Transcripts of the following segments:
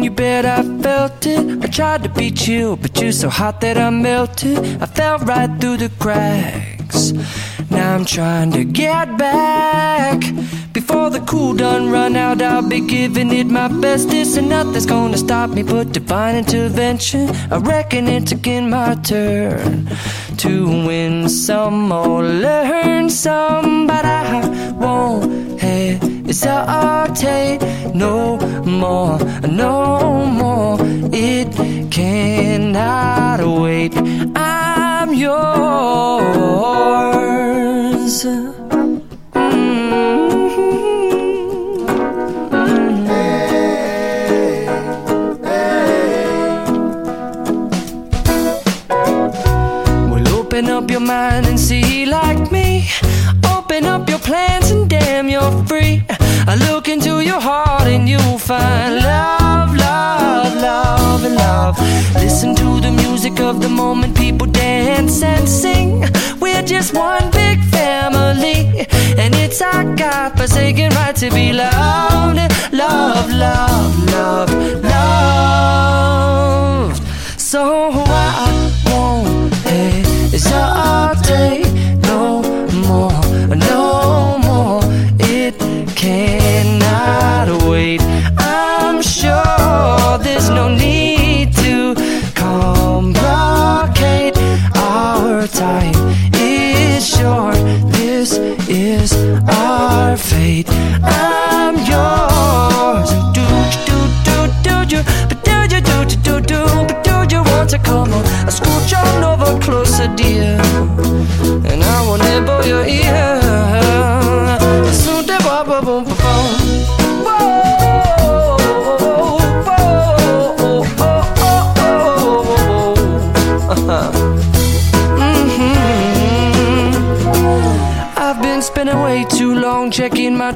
in your bed, I felt it. I tried to be chill, but you're so hot that I melted. I fell right through the cracks. Now I'm trying to get back. Before the cool done run out, I'll be giving it my best. This and nothing's gonna stop me but divine intervention. I reckon it's again my turn to win some or learn some, but I won't hesitate no more, no more. It cannot wait. I'm yours. Up your mind and see like me. Open up your plans and damn you're free. I look into your heart and you'll find love, love, love, and love. Listen to the music of the moment, people dance and sing. We're just one big family, and it's our God-forsaken right to be loved. Love, love, love, loved. So I won't hate. It's all day, no more, no more. It cannot wait. I'm sure there's no need to complicate. Our time is short. This is our fate. I'm yours. Do do do do do, but do do do do do, but do you want to come on? I scooch on over closer, dear, and I will nibble your ear. Soon to ba ba boom ba boom. Whoa, whoa, whoa, whoa. I've been spending way too long checking my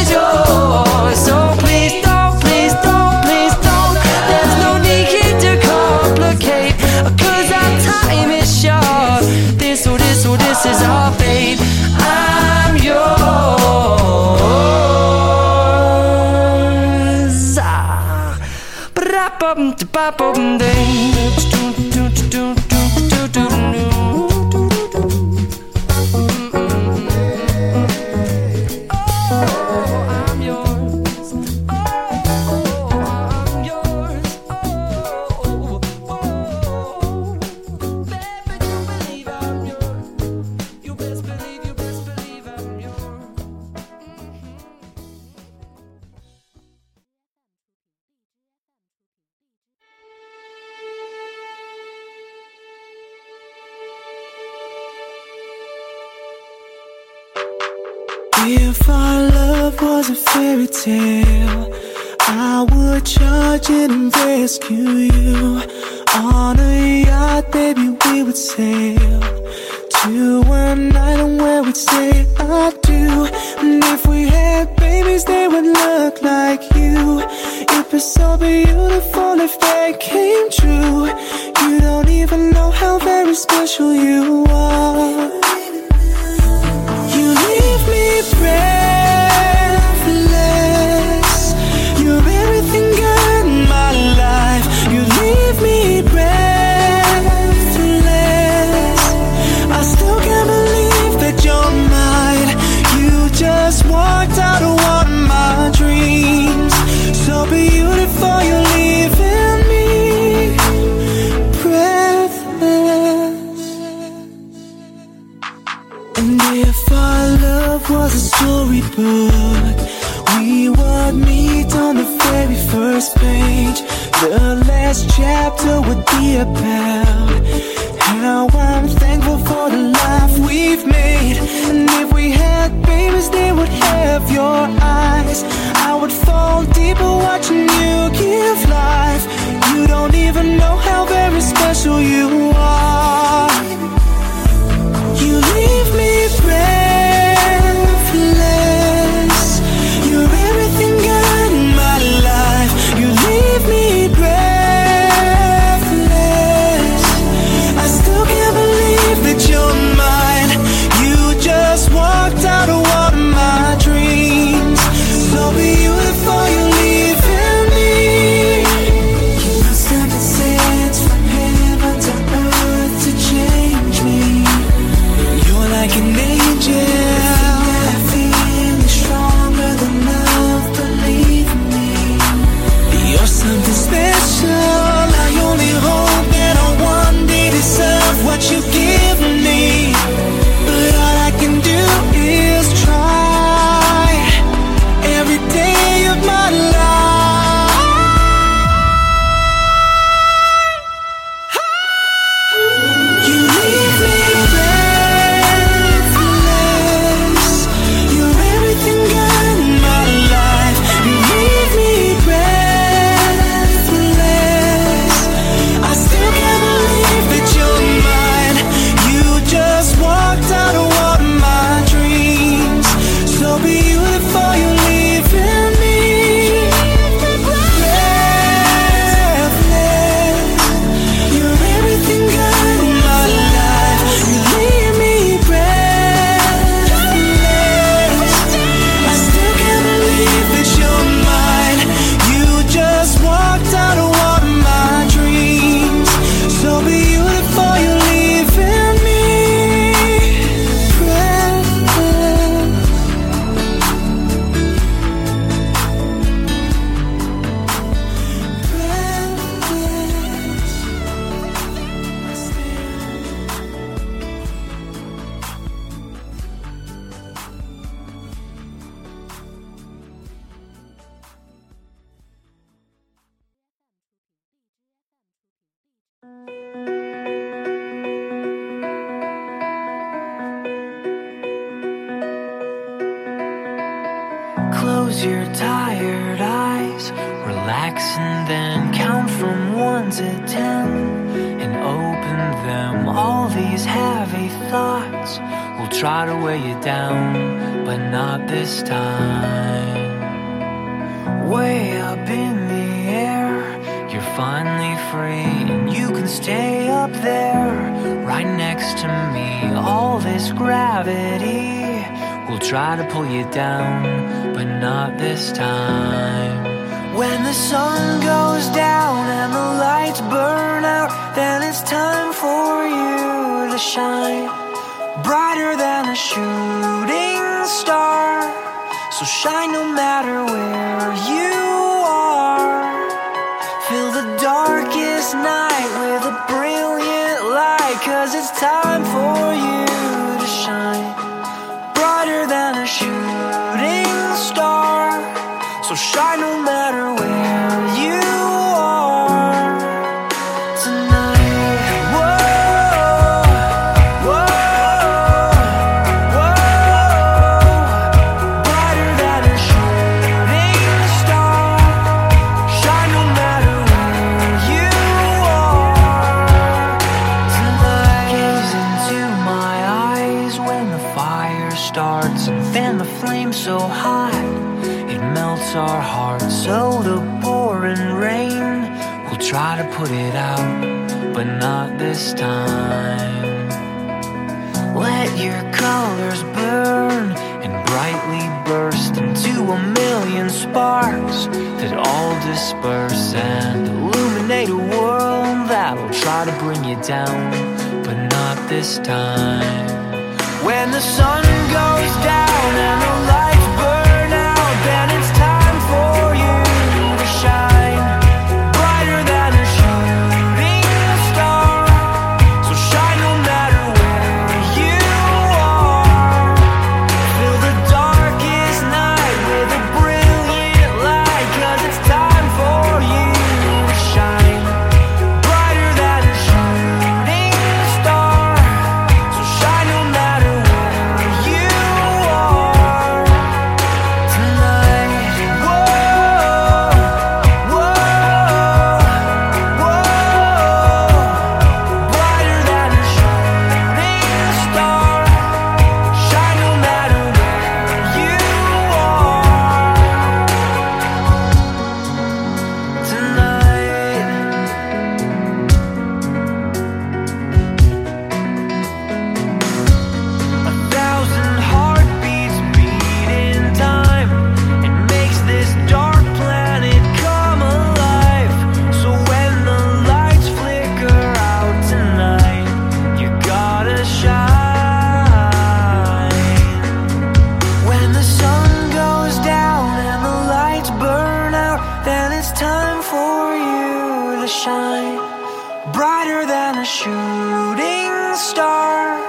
is yours. So please don't, please don't, please don't. There's no need to complicate, cause our time is short. This, oh this, oh this is our fate. I'm yours. Bum to pop open day. If our love was a fairy tale, I would charge in and rescue you. On a yacht, baby, we would sail to an island where we'd say I do. And if we had babies, they would look like you. It'd be so beautiful if that came true. You don't even know how very special you are. Breathless, you're everything good in my life. You leave me breathless. I still can't believe that you're mine. You just walked out of one of my dreams. So beautiful, you're leaving me breathless. on the very first page. The last chapter would be about how I'm thankful for the life we've made. And if we had babies, they would have your eyes. I would fall deeper watching you give life. You don't even know how very special you are. You leave me breathless. You're everything good in my life. You leave me breathless. I still can't believe that you're mine. You just walked out of all my dreams. So beautiful, you leave in me. You must have been sent from heaven to earth to change me. You're like an angel. Close your tired eyes, relax and then count from 1 to 10, and open them. All these heavy thoughts will try to weigh you down, but not this time. Way up in the air, you're finally free, and you can stay up there, right next to me. All this gravity will try to pull you down, but not this time. When the sun goes down and the lights burn out, then it's time for you to shine brighter than a shooting star. So shine no matter where you are. Fill the darkest night with a brilliant light, 'cause it's time for you to shine brighter than a shooting star. So shine no matter where you are tonight. Whoa, whoa, whoa, brighter than a shooting star. Shine no matter where you are tonight. Gaze into my eyes when the fire starts, and fan the flame so hot it melts our hearts. So the pouring rain will try to put it out, but not this time. Let your colors burn and brightly burst into a million sparks that all disperse and illuminate a world that'll try to bring you down, but not this time. When the sun goes down and the lights burn out, then it's time for you to shine brighter than a shooting star. So shine no matter where you are. Fill the darkest night with a brilliant light, 'cause shine brighter than a shooting star.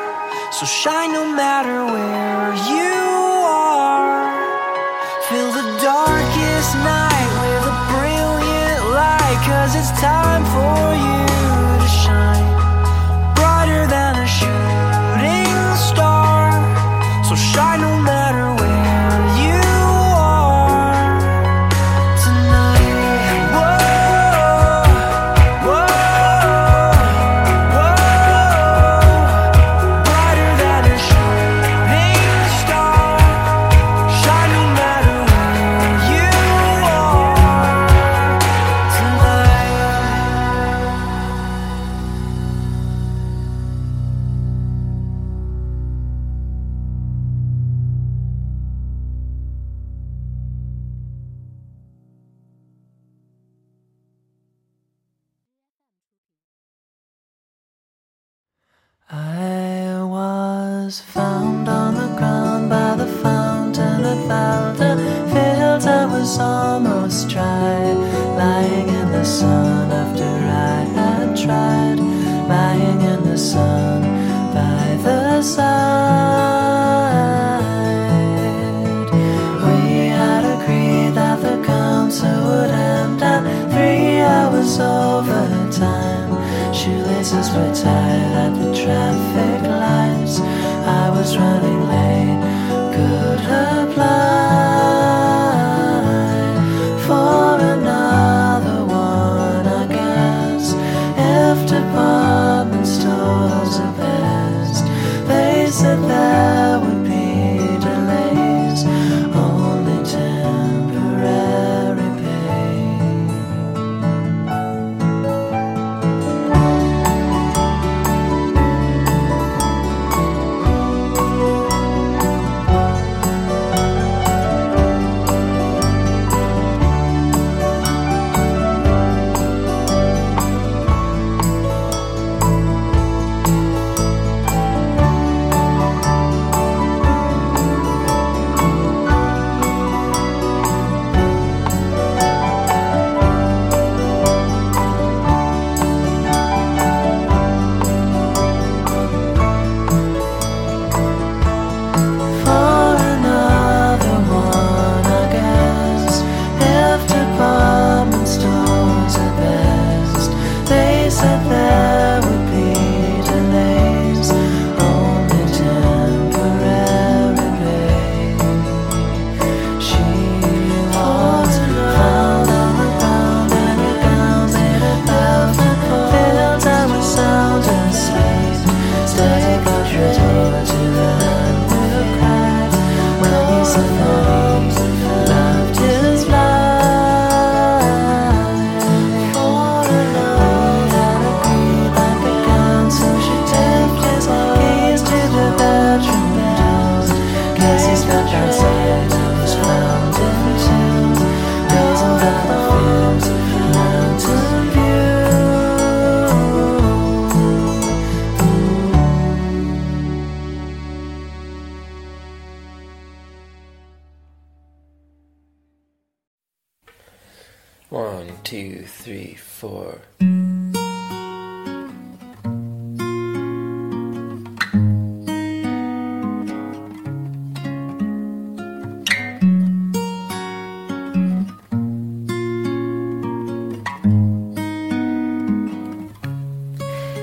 So shine no matter where you are. Fill the darkest night with a brilliant light, 'cause it's time for you to shine brighter than a shooting star. So shine no matter where you are tonight. Whoa, whoa, whoa, brighter than a shooting star. Shine no matter where you are tonight. I was found on the ground by the fountain. I felt the fields I was almost dry, lying in the sun after I had tried, lying in the sun by the side. We had agreed that the concert would end at 3 hours overtime. Shoelaces were tied at the traffic lights. I was running late, could apply for another one, I guess. If department stores are best, they said there would be delays, only temporary life. One, two, three, four.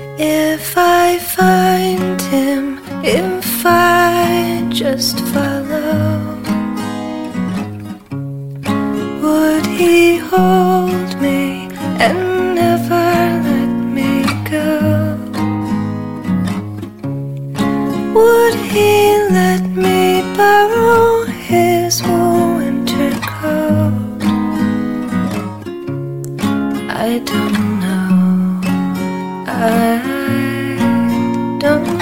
If I find him, if I just follow, would he hold me and never let me go? Would he let me borrow his warm winter coat? I don't know, I don't know.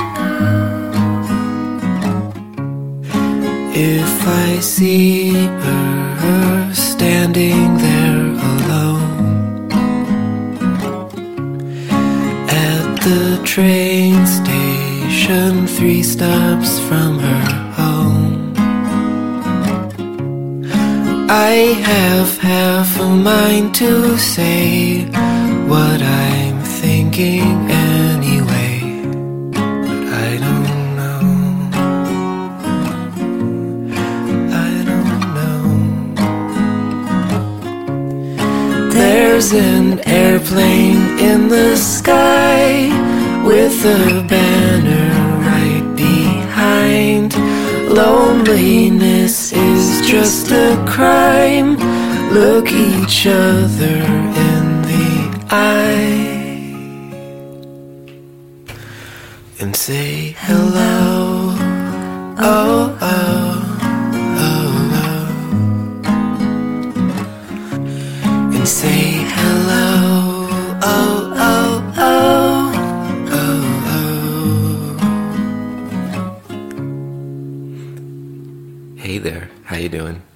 If I see her standing there alone at the train station, 3 stops from her home, I have half a mind to say what I'm thinking anyway, but I don't know. There's an airplane in the sky with a banner right behind. Loneliness is just a crime. Look each other in the eye and say hello. Oh, oh, oh, oh. And say hello. Oh, oh, oh. Hey there, how you doing?